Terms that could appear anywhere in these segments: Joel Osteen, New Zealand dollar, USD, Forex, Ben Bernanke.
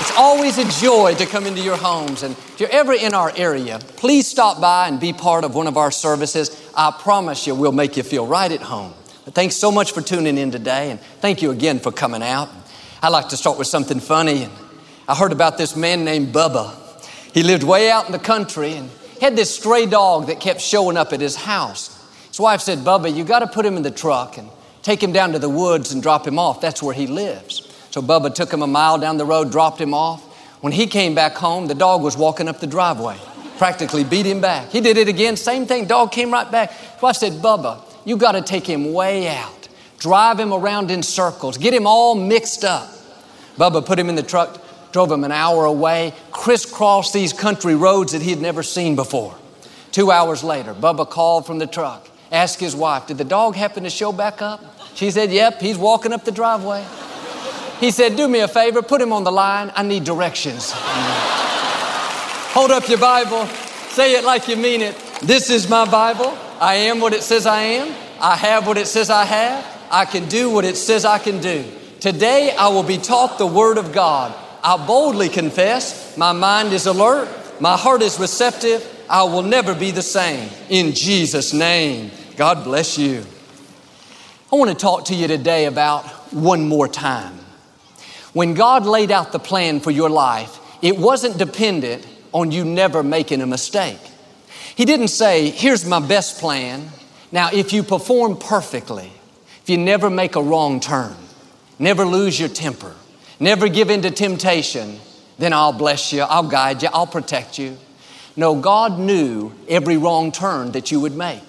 It's always a joy to come into your homes. And if you're ever in our area, please stop by and be part of one of our services. I promise you, we'll make you feel right at home. But thanks so much for tuning in today. And thank you again for coming out. I'd like to start with something funny. And I heard about this man named Bubba. He lived way out in the country and had this stray dog that kept showing up at his house. His wife said, "Bubba, you got to put him in the truck and take him down to the woods and drop him off. That's where he lives." So Bubba took him a mile down the road, dropped him off. When he came back home, the dog was walking up the driveway, practically beat him back. He did it again, same thing, dog came right back. So I said, "Bubba, you got to take him way out, drive him around in circles, get him all mixed up." Bubba put him in the truck, drove him an hour away, crisscrossed these country roads that he had never seen before. 2 hours later, Bubba called from the truck, asked his wife, "Did the dog happen to show back up?" She said, "Yep, he's walking up the driveway." He said, "Do me a favor, put him on the line. I need directions." Hold up your Bible. Say it like you mean it. This is my Bible. I am what it says I am. I have what it says I have. I can do what it says I can do. Today, I will be taught the Word of God. I boldly confess. My mind is alert. My heart is receptive. I will never be the same. In Jesus' name, God bless you. I want to talk to you today about one more time. When God laid out the plan for your life, it wasn't dependent on you never making a mistake. He didn't say, "Here's my best plan. Now, if you perform perfectly, if you never make a wrong turn, never lose your temper, never give in to temptation, then I'll bless you, I'll guide you, I'll protect you." No, God knew every wrong turn that you would make.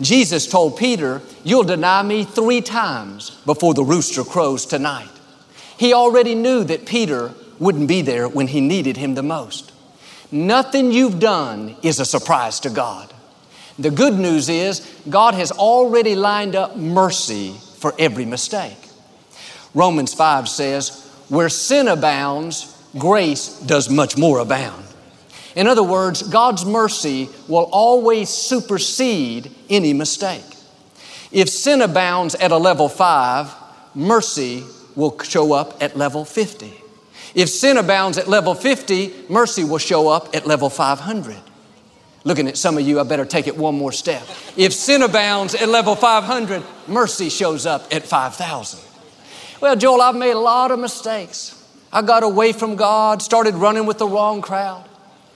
Jesus told Peter, "You'll deny me 3 times before the rooster crows tonight." He already knew that Peter wouldn't be there when he needed him the most. Nothing you've done is a surprise to God. The good news is God has already lined up mercy for every mistake. Romans 5 says, "Where sin abounds, grace does much more abound." In other words, God's mercy will always supersede any mistake. If sin abounds at a level 5, mercy will show up at level 50. If sin abounds at level 50, mercy will show up at level 500. Looking at some of you, I better take it one more step. If sin abounds at level 500, mercy shows up at 5,000. "Well, Joel, I've made a lot of mistakes. I got away from God, started running with the wrong crowd.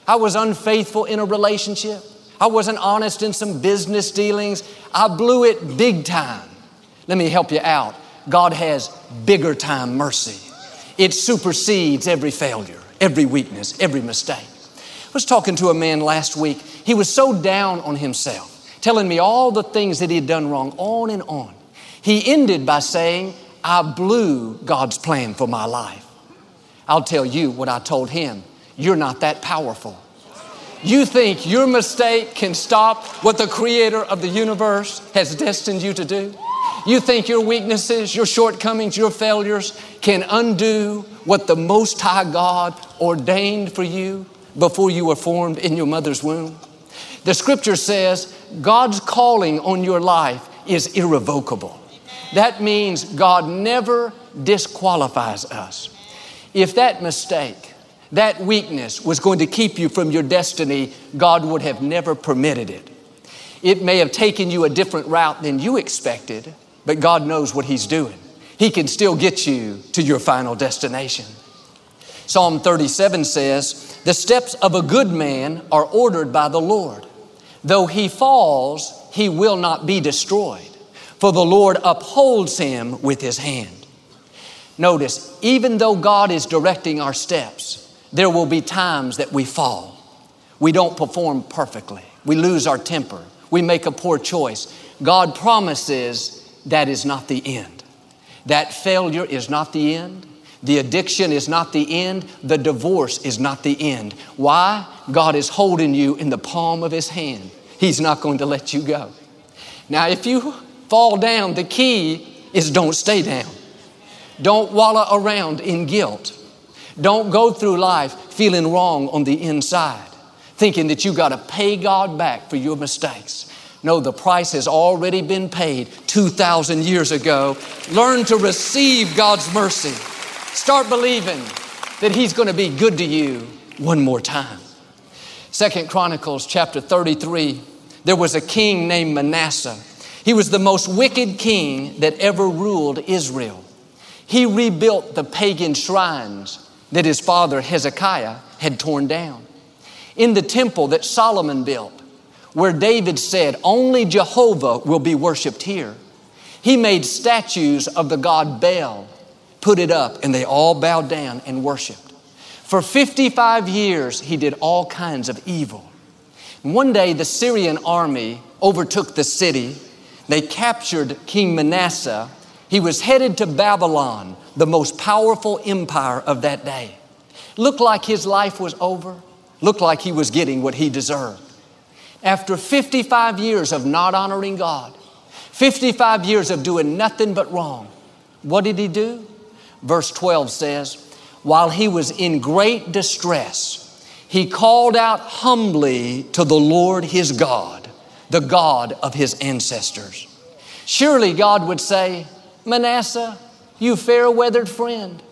I was unfaithful in a relationship. I wasn't honest in some business dealings. I blew it big time." Let me help you out. God has bigger time mercy. It supersedes every failure, every weakness, every mistake. I was talking to a man last week. He was so down on himself, telling me all the things that he had done wrong, on and on. He ended by saying, "I blew God's plan for my life." I'll tell you what I told him. You're not that powerful. You think your mistake can stop what the creator of the universe has destined you to do? You think your weaknesses, your shortcomings, your failures can undo what the Most High God ordained for you before you were formed in your mother's womb? The scripture says God's calling on your life is irrevocable. That means God never disqualifies us. If that mistake, that weakness was going to keep you from your destiny, God would have never permitted it. It may have taken you a different route than you expected, but God knows what He's doing. He can still get you to your final destination. Psalm 37 says, "The steps of a good man are ordered by the Lord. Though he falls, he will not be destroyed, for the Lord upholds him with His hand." Notice, even though God is directing our steps, there will be times that we fall. We don't perform perfectly. We lose our temper. We make a poor choice. God promises that is not the end. That failure is not the end. The addiction is not the end. The divorce is not the end. Why? God is holding you in the palm of His hand. He's not going to let you go. Now, if you fall down, the key is don't stay down. Don't wallow around in guilt. Don't go through life feeling wrong on the inside, thinking that you got to pay God back for your mistakes. No, the price has already been paid 2,000 years ago. Learn to receive God's mercy. Start believing that He's going to be good to you one more time. 2 Chronicles chapter 33, there was a king named Manasseh. He was the most wicked king that ever ruled Israel. He rebuilt the pagan shrines that his father Hezekiah had torn down. In the temple that Solomon built, where David said, only Jehovah will be worshiped here, he made statues of the god Baal, put it up, and they all bowed down and worshiped. For 55 years, he did all kinds of evil. One day, the Syrian army overtook the city. They captured King Manasseh. He was headed to Babylon, the most powerful empire of that day. Looked like his life was over. Looked like he was getting what he deserved. After 55 years of not honoring God, 55 years of doing nothing but wrong, what did he do? Verse 12 says, while he was in great distress, he called out humbly to the Lord his God, the God of his ancestors. Surely God would say, Manasseh, you fair-weathered friend,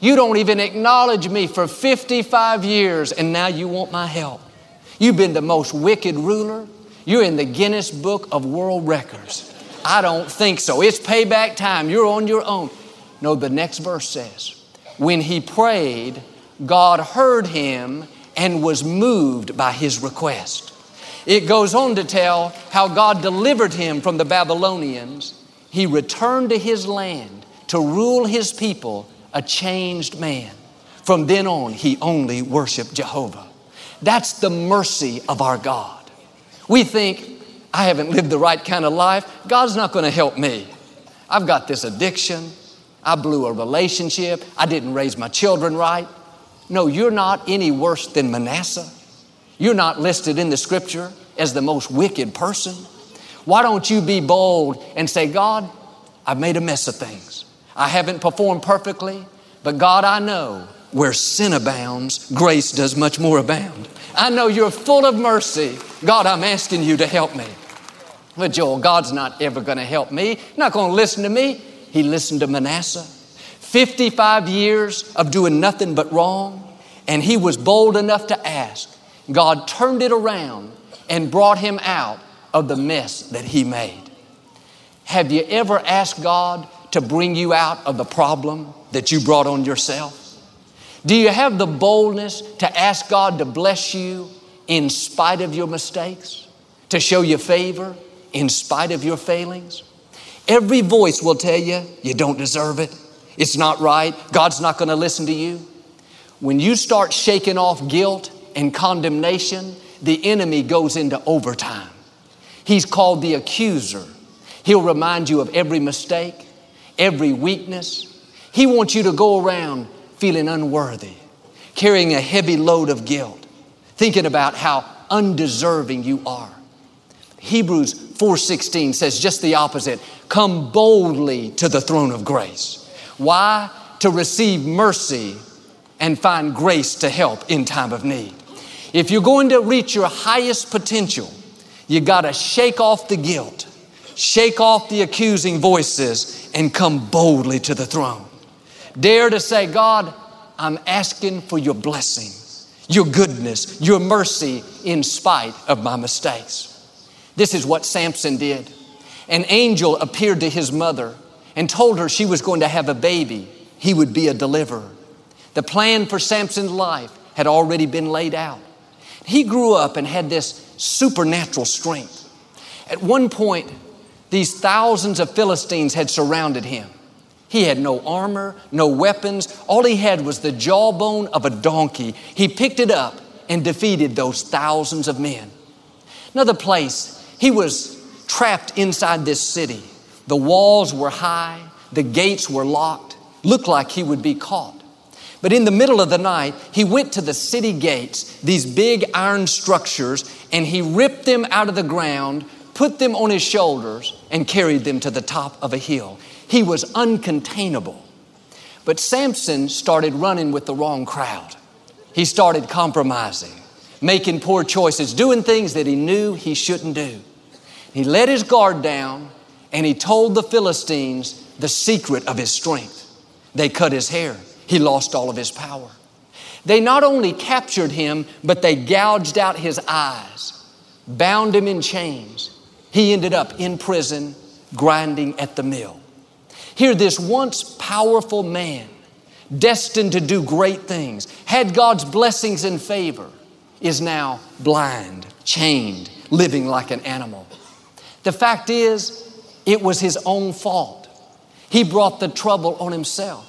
you don't even acknowledge me for 55 years and now you want my help. You've been the most wicked ruler. You're in the Guinness Book of World Records. I don't think so. It's payback time. You're on your own. No, the next verse says, when he prayed, God heard him and was moved by his request. It goes on to tell how God delivered him from the Babylonians. He returned to his land to rule his people, a changed man. From then on, he only worshiped Jehovah. That's the mercy of our God. We think, I haven't lived the right kind of life. God's not going to help me. I've got this addiction. I blew a relationship. I didn't raise my children right. No, you're not any worse than Manasseh. You're not listed in the scripture as the most wicked person. Why don't you be bold and say, God, I've made a mess of things. I haven't performed perfectly, but God, I know where sin abounds, grace does much more abound. I know you're full of mercy. God, I'm asking you to help me. But Joel, God's not ever going to help me. Not going to listen to me. He listened to Manasseh. 55 years of doing nothing but wrong. And he was bold enough to ask. God turned it around and brought him out of the mess that he made. Have you ever asked God to bring you out of the problem that you brought on yourself? Do you have the boldness to ask God to bless you in spite of your mistakes, to show you favor in spite of your failings? Every voice will tell you, you don't deserve it. It's not right. God's not going to listen to you. When you start shaking off guilt and condemnation, the enemy goes into overtime. He's called the accuser. He'll remind you of every mistake, every weakness. He wants you to go around feeling unworthy, carrying a heavy load of guilt, thinking about how undeserving you are. Hebrews 4:16 says just the opposite. Come boldly to the throne of grace. Why? To receive mercy and find grace to help in time of need. If you're going to reach your highest potential, you got to shake off the guilt, shake off the accusing voices, and come boldly to the throne. Dare to say, God, I'm asking for your blessing, your goodness, your mercy in spite of my mistakes. This is what Samson did. An angel appeared to his mother and told her she was going to have a baby. He would be a deliverer. The plan for Samson's life had already been laid out. He grew up and had this supernatural strength. At one point, these thousands of Philistines had surrounded him. He had no armor, no weapons. All he had was the jawbone of a donkey. He picked it up and defeated those thousands of men. Another place, he was trapped inside this city. The walls were high. The gates were locked. Looked like he would be caught. But in the middle of the night, he went to the city gates, these big iron structures, and he ripped them out of the ground, put them on his shoulders, and carried them to the top of a hill. He was uncontainable. But Samson started running with the wrong crowd. He started compromising, making poor choices, doing things that he knew he shouldn't do. He let his guard down, and he told the Philistines the secret of his strength. They cut his hair. He lost all of his power. They not only captured him, but they gouged out his eyes, bound him in chains. He ended up in prison, grinding at the mill. Here, this once powerful man, destined to do great things, had God's blessings and favor, is now blind, chained, living like an animal. The fact is, it was his own fault. He brought the trouble on himself.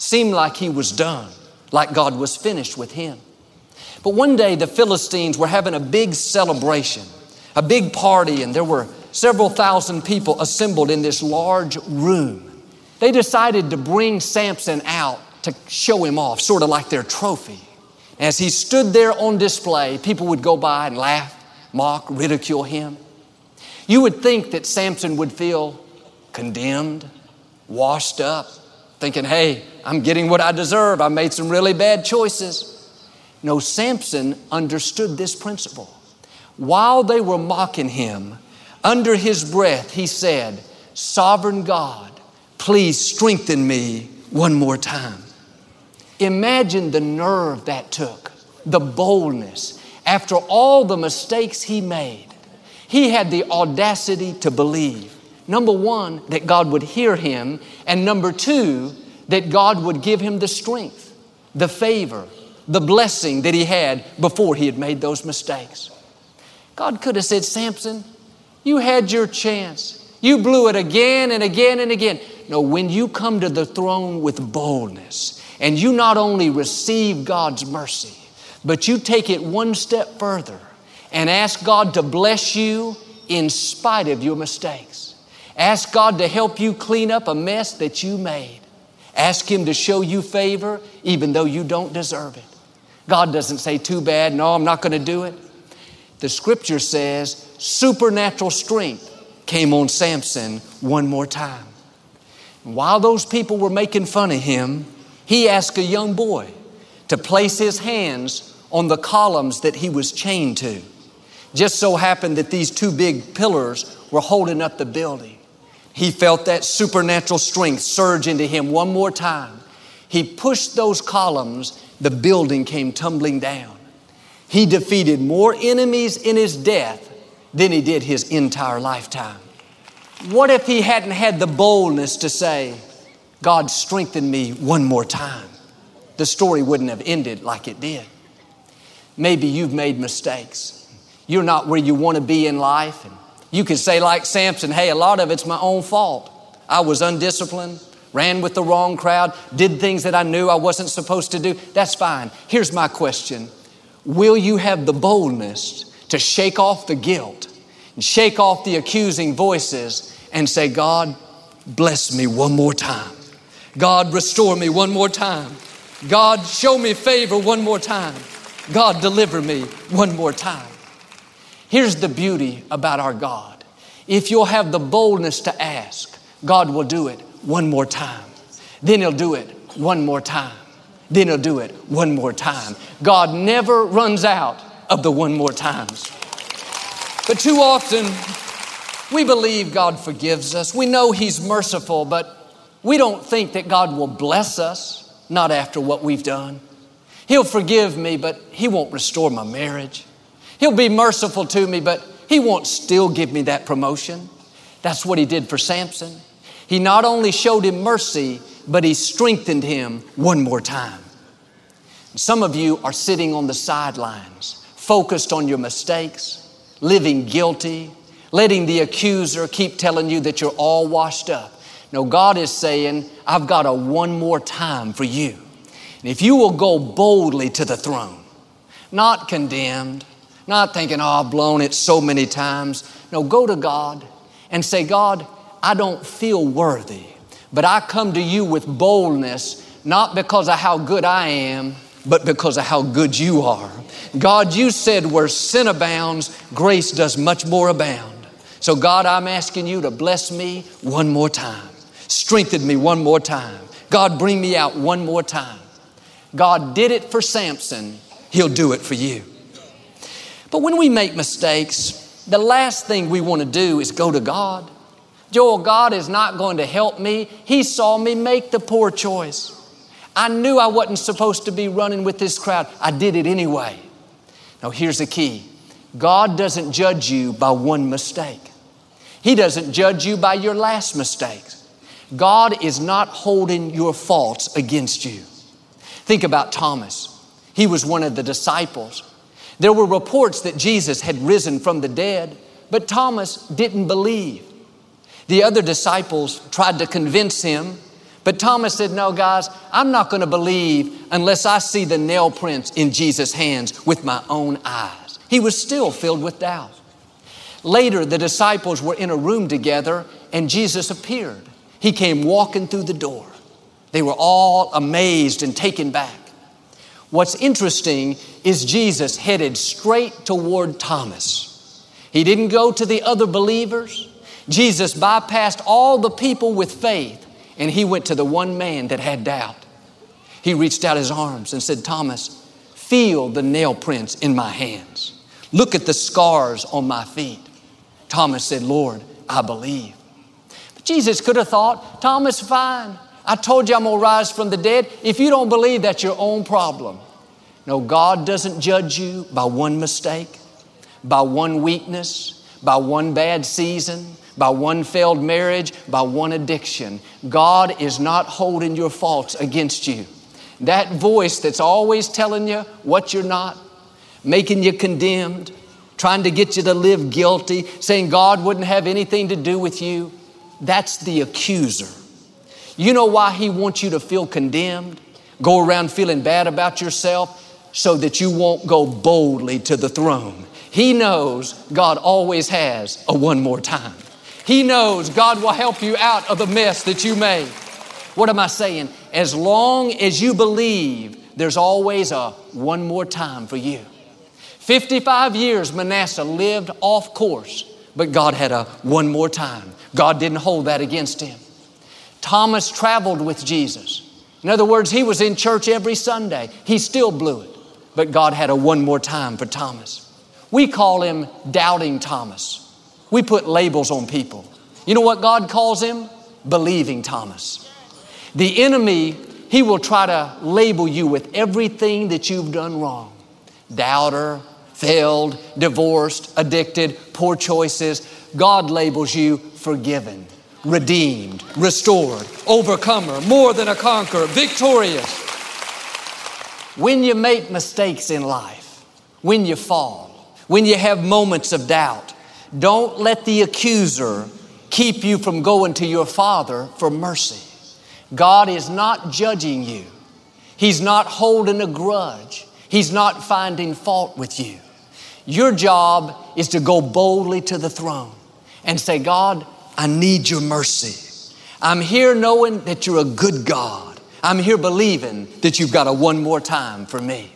Seemed like he was done, like God was finished with him. But one day the Philistines were having a big celebration, a big party, and there were several thousand people assembled in this large room. They decided to bring Samson out to show him off, sort of like their trophy. As he stood there on display, people would go by and laugh, mock, ridicule him. You would think that Samson would feel condemned, washed up, thinking, hey, I'm getting what I deserve. I made some really bad choices. No, Samson understood this principle. While they were mocking him, under his breath, he said, Sovereign God, please strengthen me one more time. Imagine the nerve that took, the boldness. After all the mistakes he made, he had the audacity to believe. Number one, that God would hear him. And number two, that God would give him the strength, the favor, the blessing that he had before he had made those mistakes. God could have said, Samson, you had your chance. You blew it again and again and again. No, when you come to the throne with boldness and you not only receive God's mercy, but you take it one step further and ask God to bless you in spite of your mistakes. Ask God to help you clean up a mess that you made. Ask Him to show you favor even though you don't deserve it. God doesn't say, too bad, no, I'm not going to do it. The scripture says supernatural strength came on Samson one more time. And while those people were making fun of him, he asked a young boy to place his hands on the columns that he was chained to. Just so happened that these two big pillars were holding up the building. He felt that supernatural strength surge into him one more time. He pushed those columns, the building came tumbling down. He defeated more enemies in his death than he did his entire lifetime. What if he hadn't had the boldness to say, God strengthened me one more time? The story wouldn't have ended like it did. Maybe you've made mistakes. You're not where you want to be in life. You could say like Samson, hey, a lot of it's my own fault. I was undisciplined, ran with the wrong crowd, did things that I knew I wasn't supposed to do. That's fine. Here's my question. Will you have the boldness to shake off the guilt and shake off the accusing voices and say, God, bless me one more time. God, restore me one more time. God, show me favor one more time. God, deliver me one more time. Here's the beauty about our God. If you'll have the boldness to ask, God will do it one more time. Then He'll do it one more time. Then He'll do it one more time. God never runs out of the one more times. But too often, we believe God forgives us. We know He's merciful, but we don't think that God will bless us, not after what we've done. He'll forgive me, but He won't restore my marriage. He'll be merciful to me, but He won't still give me that promotion. That's what He did for Samson. He not only showed him mercy, but He strengthened him one more time. Some of you are sitting on the sidelines, focused on your mistakes, living guilty, letting the accuser keep telling you that you're all washed up. No, God is saying, I've got a one more time for you. And if you will go boldly to the throne, not condemned, not thinking, oh, I've blown it so many times. No, go to God and say, God, I don't feel worthy, but I come to you with boldness, not because of how good I am, but because of how good you are. God, you said where sin abounds, grace does much more abound. So God, I'm asking you to bless me one more time. Strengthen me one more time. God, bring me out one more time. God did it for Samson. He'll do it for you. But when we make mistakes, the last thing we want to do is go to God. Joel, God is not going to help me. He saw me make the poor choice. I knew I wasn't supposed to be running with this crowd. I did it anyway. Now here's the key. God doesn't judge you by one mistake. He doesn't judge you by your last mistakes. God is not holding your faults against you. Think about Thomas. He was one of the disciples. There were reports that Jesus had risen from the dead, but Thomas didn't believe. The other disciples tried to convince him, but Thomas said, no, guys, I'm not going to believe unless I see the nail prints in Jesus' hands with my own eyes. He was still filled with doubt. Later, the disciples were in a room together and Jesus appeared. He came walking through the door. They were all amazed and taken back. What's interesting is Jesus headed straight toward Thomas. He didn't go to the other believers. Jesus bypassed all the people with faith, and he went to the one man that had doubt. He reached out his arms and said, Thomas, feel the nail prints in my hands. Look at the scars on my feet. Thomas said, Lord, I believe. But Jesus could have thought, Thomas, fine. I told you I'm going to rise from the dead. If you don't believe, that's your own problem. No, God doesn't judge you by one mistake, by one weakness, by one bad season, by one failed marriage, by one addiction. God is not holding your faults against you. That voice that's always telling you what you're not, making you condemned, trying to get you to live guilty, saying God wouldn't have anything to do with you, that's the accuser. You know why he wants you to feel condemned, go around feeling bad about yourself, so that you won't go boldly to the throne. He knows God always has a one more time. He knows God will help you out of the mess that you made. What am I saying? As long as you believe, there's always a one more time for you. 55 years Manasseh lived off course, but God had a one more time. God didn't hold that against him. Thomas traveled with Jesus. In other words, he was in church every Sunday. He still blew it, but God had a one more time for Thomas. We call him Doubting Thomas. We put labels on people. You know what God calls him? Believing Thomas. The enemy, he will try to label you with everything that you've done wrong. Doubter, failed, divorced, addicted, poor choices. God labels you forgiven, redeemed, restored, overcomer, more than a conqueror, victorious. When you make mistakes in life, when you fall, when you have moments of doubt, don't let the accuser keep you from going to your Father for mercy. God is not judging you. He's not holding a grudge. He's not finding fault with you. Your job is to go boldly to the throne and say, God, I need your mercy. I'm here knowing that you're a good God. I'm here believing that you've got a one more time for me.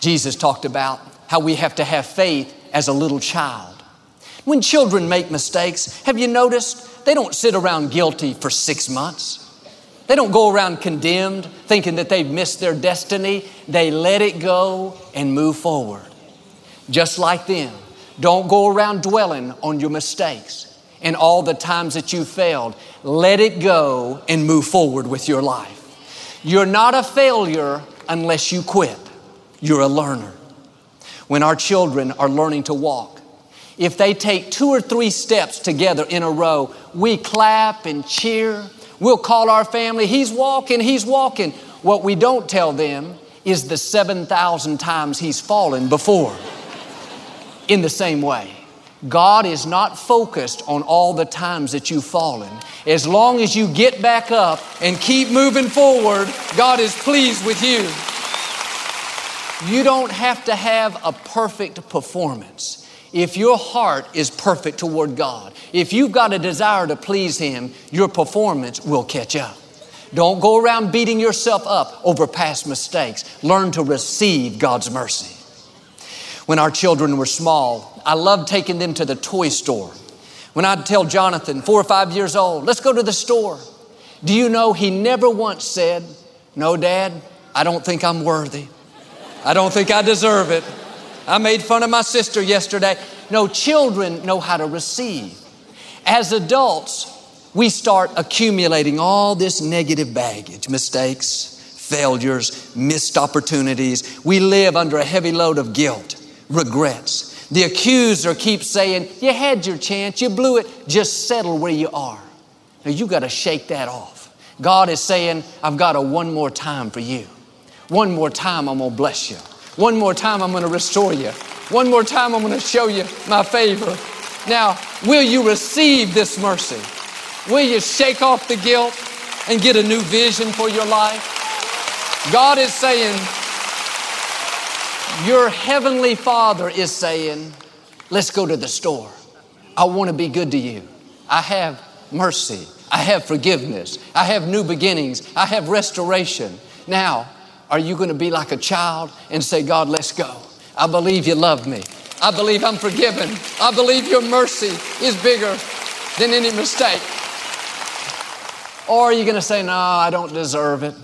Jesus talked about how we have to have faith as a little child. When children make mistakes, have you noticed they don't sit around guilty for 6 months? They don't go around condemned, thinking that they've missed their destiny. They let it go and move forward. Just like them, don't go around dwelling on your mistakes and all the times that you failed. Let it go and move forward with your life. You're not a failure unless you quit. You're a learner. When our children are learning to walk, if they take 2 or 3 steps together in a row, we clap and cheer. We'll call our family, he's walking, he's walking. What we don't tell them is the 7,000 times he's fallen before. In the same way, God is not focused on all the times that you've fallen. As long as you get back up and keep moving forward, God is pleased with you. You don't have to have a perfect performance. If your heart is perfect toward God, if you've got a desire to please Him, your performance will catch up. Don't go around beating yourself up over past mistakes. Learn to receive God's mercy. When our children were small, I loved taking them to the toy store. When I'd tell Jonathan, 4 or 5 years old, let's go to the store. Do you know he never once said, no, Dad, I don't think I'm worthy. I don't think I deserve it. I made fun of my sister yesterday. No, children know how to receive. As adults, we start accumulating all this negative baggage, mistakes, failures, missed opportunities. We live under a heavy load of guilt, regrets. The accuser keeps saying, you had your chance, you blew it, just settle where you are. Now you got to shake that off. God is saying, I've got a one more time for you. One more time I'm going to bless you. One more time I'm going to restore you. One more time I'm going to show you my favor. Now, will you receive this mercy? Will you shake off the guilt and get a new vision for your life? God is saying, your heavenly Father is saying, let's go to the store. I want to be good to you. I have mercy. I have forgiveness. I have new beginnings. I have restoration. Now, are you going to be like a child and say, God, let's go. I believe you love me. I believe I'm forgiven. I believe your mercy is bigger than any mistake. Or are you going to say, no, I don't deserve it.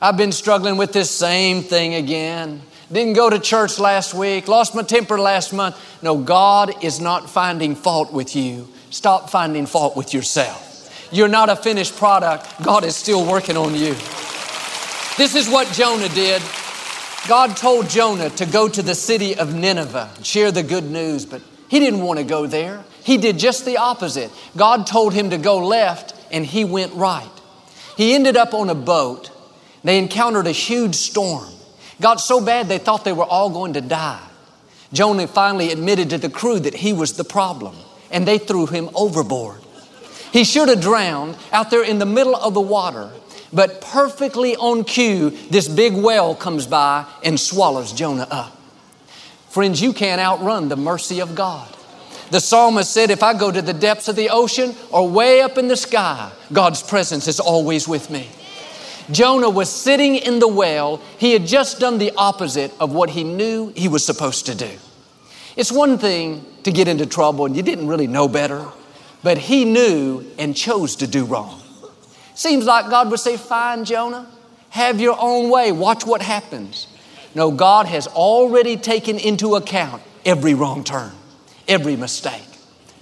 I've been struggling with this same thing again. Didn't go to church last week. Lost my temper last month. No, God is not finding fault with you. Stop finding fault with yourself. You're not a finished product. God is still working on you. This is what Jonah did. God told Jonah to go to the city of Nineveh and share the good news, but he didn't want to go there. He did just the opposite. God told him to go left and he went right. He ended up on a boat. They encountered a huge storm. Got so bad they thought they were all going to die. Jonah finally admitted to the crew that he was the problem, and they threw him overboard. He should have drowned out there in the middle of the water, but perfectly on cue, this big whale comes by and swallows Jonah up. Friends, you can't outrun the mercy of God. The psalmist said, if I go to the depths of the ocean or way up in the sky, God's presence is always with me. Jonah was sitting in the well. He had just done the opposite of what he knew he was supposed to do. It's one thing to get into trouble and you didn't really know better, but he knew and chose to do wrong. Seems like God would say, fine, Jonah, have your own way. Watch what happens. No, God has already taken into account every wrong turn, every mistake.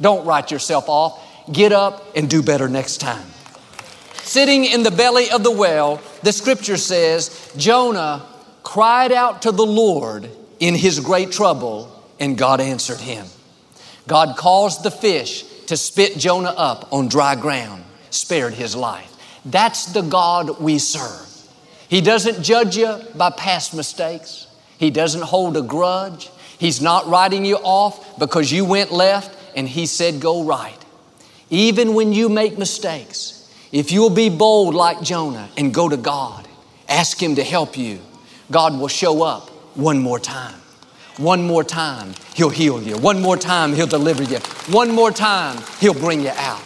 Don't write yourself off. Get up and do better next time. Sitting in the belly of the well, the scripture says, Jonah cried out to the Lord in his great trouble, and God answered him. God caused the fish to spit Jonah up on dry ground, spared his life. That's the God we serve. He doesn't judge you by past mistakes. He doesn't hold a grudge. He's not writing you off because you went left and he said, go right. Even when you make mistakes, if you'll be bold like Jonah and go to God, ask him to help you, God will show up one more time. One more time, he'll heal you. One more time, he'll deliver you. One more time, he'll bring you out.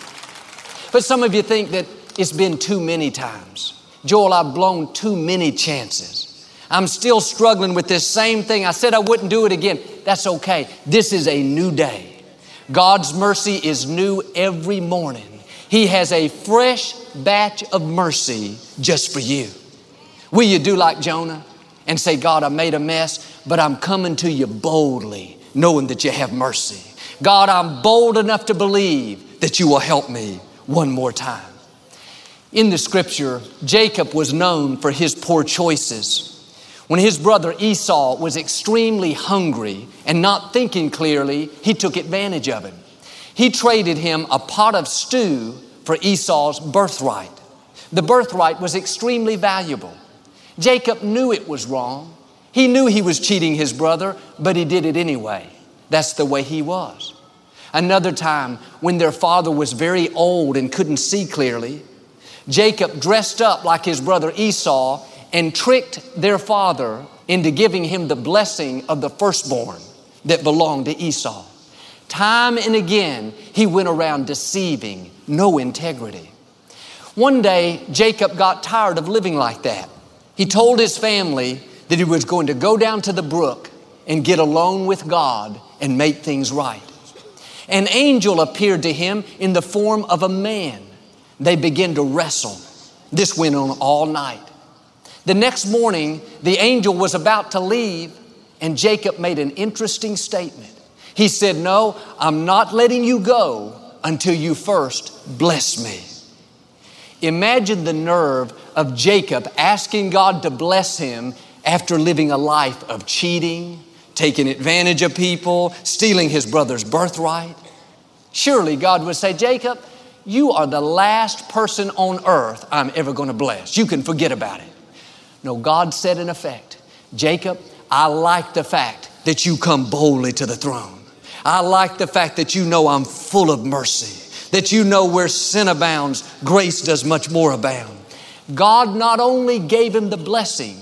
But some of you think that it's been too many times. Joel, I've blown too many chances. I'm still struggling with this same thing. I said I wouldn't do it again. That's okay. This is a new day. God's mercy is new every morning. He has a fresh batch of mercy just for you. Will you do like Jonah and say, God, I made a mess, but I'm coming to you boldly, knowing that you have mercy. God, I'm bold enough to believe that you will help me one more time. In the scripture, Jacob was known for his poor choices. When his brother Esau was extremely hungry and not thinking clearly, he took advantage of him. He traded him a pot of stew for Esau's birthright. The birthright was extremely valuable. Jacob knew it was wrong. He knew he was cheating his brother, but he did it anyway. That's the way he was. Another time, when their father was very old and couldn't see clearly, Jacob dressed up like his brother Esau and tricked their father into giving him the blessing of the firstborn that belonged to Esau. Time and again, he went around deceiving, no integrity. One day, Jacob got tired of living like that. He told his family that he was going to go down to the brook and get alone with God and make things right. An angel appeared to him in the form of a man. They began to wrestle. This went on all night. The next morning, the angel was about to leave, and Jacob made an interesting statement. He said, "No, I'm not letting you go until you first bless me." Imagine the nerve of Jacob asking God to bless him after living a life of cheating, taking advantage of people, stealing his brother's birthright. Surely God would say, "Jacob, you are the last person on earth I'm ever going to bless. You can forget about it." No, God said in effect, "Jacob, I like the fact that you come boldly to the throne. I like the fact that you know I'm full of mercy, that you know where sin abounds, grace does much more abound." God not only gave him the blessing,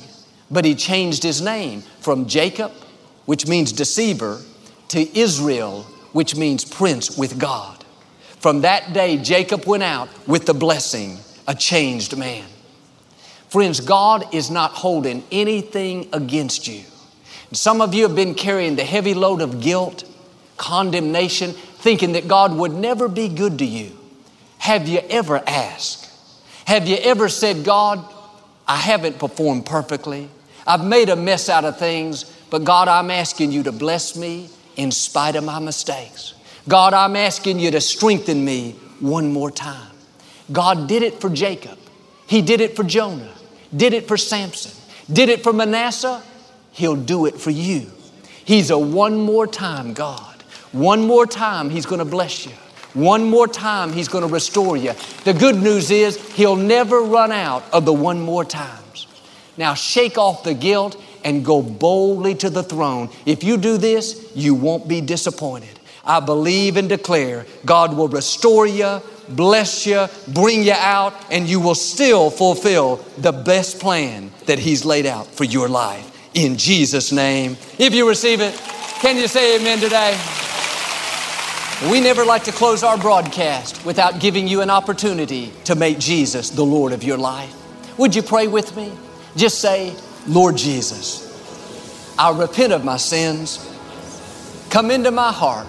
but he changed his name from Jacob, which means deceiver, to Israel, which means prince with God. From that day, Jacob went out with the blessing, a changed man. Friends, God is not holding anything against you. Some of you have been carrying the heavy load of guilt, condemnation, thinking that God would never be good to you. Have you ever asked? Have you ever said, "God, I haven't performed perfectly. I've made a mess out of things, but God, I'm asking you to bless me in spite of my mistakes. God, I'm asking you to strengthen me one more time." God did it for Jacob. He did it for Jonah, did it for Samson, did it for Manasseh. He'll do it for you. He's a one more time God. One more time, he's going to bless you. One more time, he's going to restore you. The good news is he'll never run out of the one more times. Now shake off the guilt and go boldly to the throne. If you do this, you won't be disappointed. I believe and declare God will restore you, bless you, bring you out, and you will still fulfill the best plan that he's laid out for your life. In Jesus' name. If you receive it, can you say amen today? We never like to close our broadcast without giving you an opportunity to make Jesus the Lord of your life. Would you pray with me? Just say, "Lord Jesus, I repent of my sins. Come into my heart.